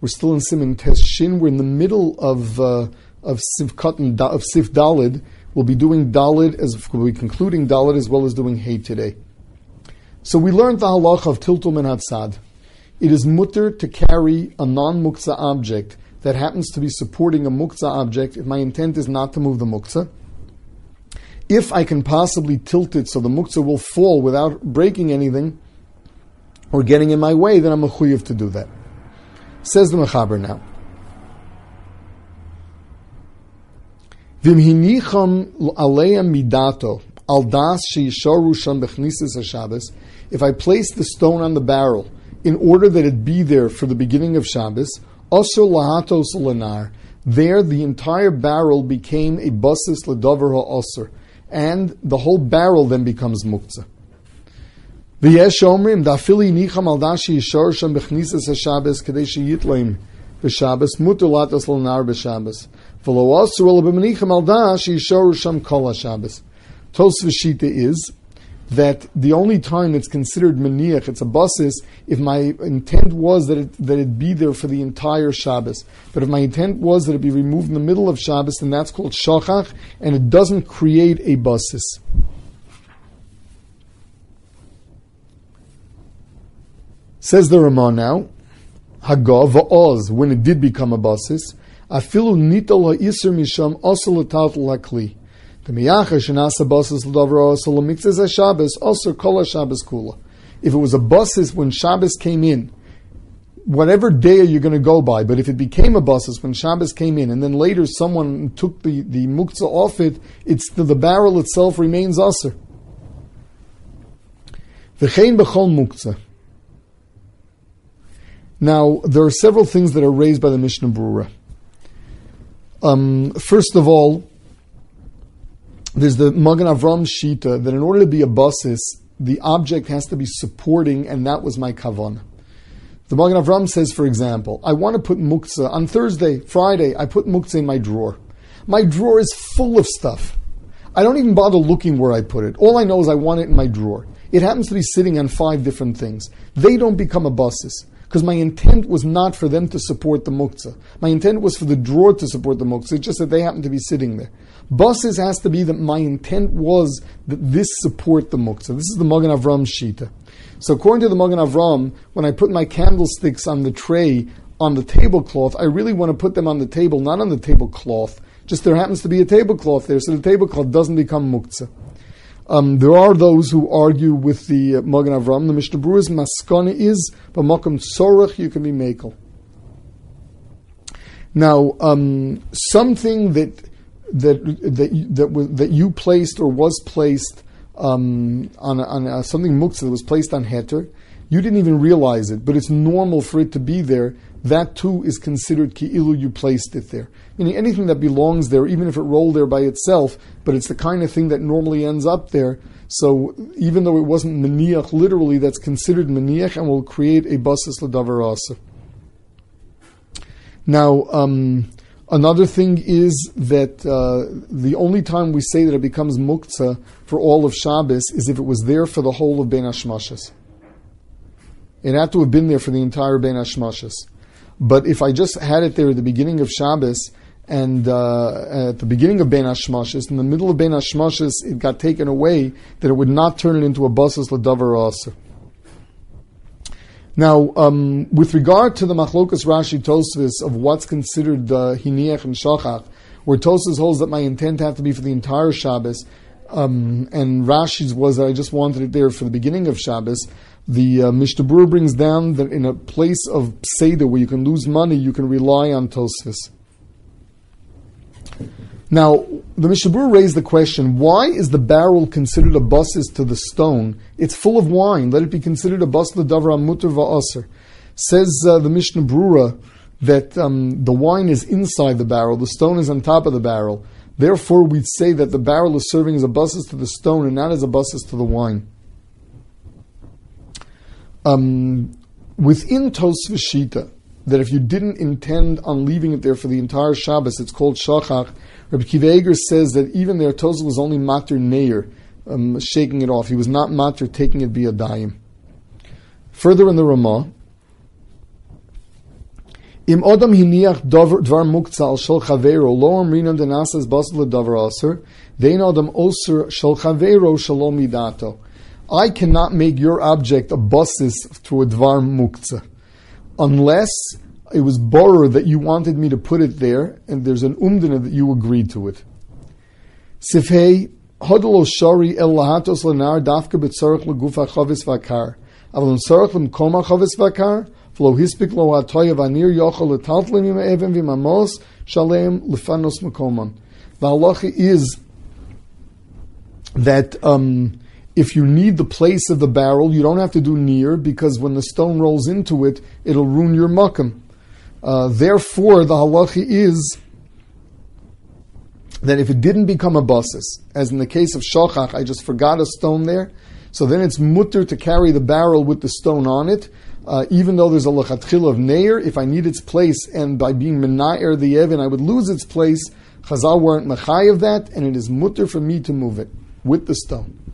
We're still in Siman Tes shin. We're in the middle of Sif Katan, of Sif Dalid. We'll be doing Dalet, we'll be concluding Dalet as well as doing hay today. So we learned the halach of Tiltul min hatzad. It is mutter to carry a non-mukza object that happens to be supporting a mukza object if my intent is not to move the mukza. If I can possibly tilt it so the mukza will fall without breaking anything or getting in my way, then I'm a mechuyev to do that. Says the Mechaber now. V'im hinicham aleim midato al das she'yisharu sham b'chnisis haShabbos. If I place the stone on the barrel in order that it be there for the beginning of Shabbos, also lahatos lenar. There, the entire barrel became a busis Ladovarha oser, and the whole barrel then becomes mukza. V'yesh omrim dafili nicham al das she'yisharu sham b'chnisis haShabbos kadei sheyitlaim b'Shabbos muter lahatos lenar b'Shabbos. Tos Vishita is that the only time it's considered maniak, it's a busis, if my intent was that it be there for the entire Shabbos. But if my intent was that it be removed in the middle of Shabbos, then that's called shochach, and it doesn't create a busis. Says the Rama now, Hagav va'oz, when it did become a busis, afilu nital ha'isur misham also l'tautel ha'kli. The meniyach shenasa busis l'davra also l'mikzas ha'shabbos also kol ha'shabbos kula. If it was a busis when Shabbos came in, whatever day you're going to go by, but if it became a busis when Shabbos came in, and then later someone took the mukza off it, it's the barrel itself remains usur. V'chein b'chol mukza. Now, there are several things that are raised by the Mishnah Berurah. First of all, there's the Magen Avraham shita that in order to be a busis, the object has to be supporting, and that was my kavan. The Magen Avraham says, for example, I want to put mukza on Thursday, Friday. I put mukza in my drawer. My drawer is full of stuff. I don't even bother looking where I put it. All I know is I want it in my drawer. It happens to be sitting on 5 different things. They don't become a busis, because my intent was not for them to support the mukza. My intent was for the drawer to support the mukza. It's just that they happen to be sitting there. Buses has to be that my intent was that this support the mukza. This is the Magen Avraham shita. So according to the Magen Avraham, when I put my candlesticks on the tray, on the tablecloth, I really want to put them on the table, not on the tablecloth. Just there happens to be a tablecloth there, so the tablecloth doesn't become mukza. There are those who argue with the Magen Avraham. The Mishnah Berurah's maskana is, but makam tzorach, you can be mekel. Now, something that you placed or was placed on something muktzah that was placed on heter, you didn't even realize it, but it's normal for it to be there. That too is considered ki'ilu, you placed it there. Meaning anything that belongs there, even if it rolled there by itself, but it's the kind of thing that normally ends up there. So even though it wasn't maniach, literally that's considered maniach and will create a busis l'davar aser. Now, another thing is that the only time we say that it becomes muktzah for all of Shabbos is if it was there for the whole of Bein HaShmashos. It had to have been there for the entire Bein HaShmashos. But if I just had it there at the beginning of Shabbos and at the beginning of Bein HaShmashos, in the middle of Bein HaShmashos, it got taken away, that it would not turn it into a busis l'davar aser. Now, with regard to the Machlokas Rashi Tosafos of what's considered Hiniach and Shochach, where Tosis holds that my intent had to be for the entire Shabbos, and Rashi's was that I just wanted it there for the beginning of Shabbos, the Mishnah Berurah brings down that in a place of Seder where you can lose money, you can rely on Tosis. Now, the Mishnah Berurah raised the question, why is the barrel considered a busis to the stone? It's full of wine. Let it be considered a bus l'davar mutar va'aser. Says the Mishnah Berurah that the wine is inside the barrel, the stone is on top of the barrel. Therefore, we'd say that the barrel is serving as a busis to the stone and not as a busis to the wine. Within Tos Vishita, that if you didn't intend on leaving it there for the entire Shabbos, it's called shochach. Rabbi Kiveh Eger says that even there, Tos was only mater neir, shaking it off. He was not mater taking it biyadayim. Further in the Rama, Im odam hiniach dvar muktzal shel chaveiro lo amrinan denasas bus ladovarha oser vein odam oser shel chaveiro shelo midato. I cannot make your object a busis through a dvar muktzah, unless it was borrowed that you wanted me to put it there, and there's an umdana that you agreed to it. Sif hay hodlo shari el lahatos lenar dafka betzarich legufa chavis vakar avon sarich lemkoma chavis vakar vlo hispik lo hatoya vanir yochol letaltlin im even vimamos shalem lefanos makomon. The halachi is that if you need the place of the barrel, you don't have to do near, because when the stone rolls into it, it'll ruin your makam. Therefore, the halachi is that if it didn't become a busis, as in the case of Shochach, I just forgot a stone there, so then it's mutter to carry the barrel with the stone on it, even though there's a lachatchil of neir. If I need its place, and by being menair the evin, I would lose its place, Chazal weren't mechay of that, and it is mutter for me to move it with the stone.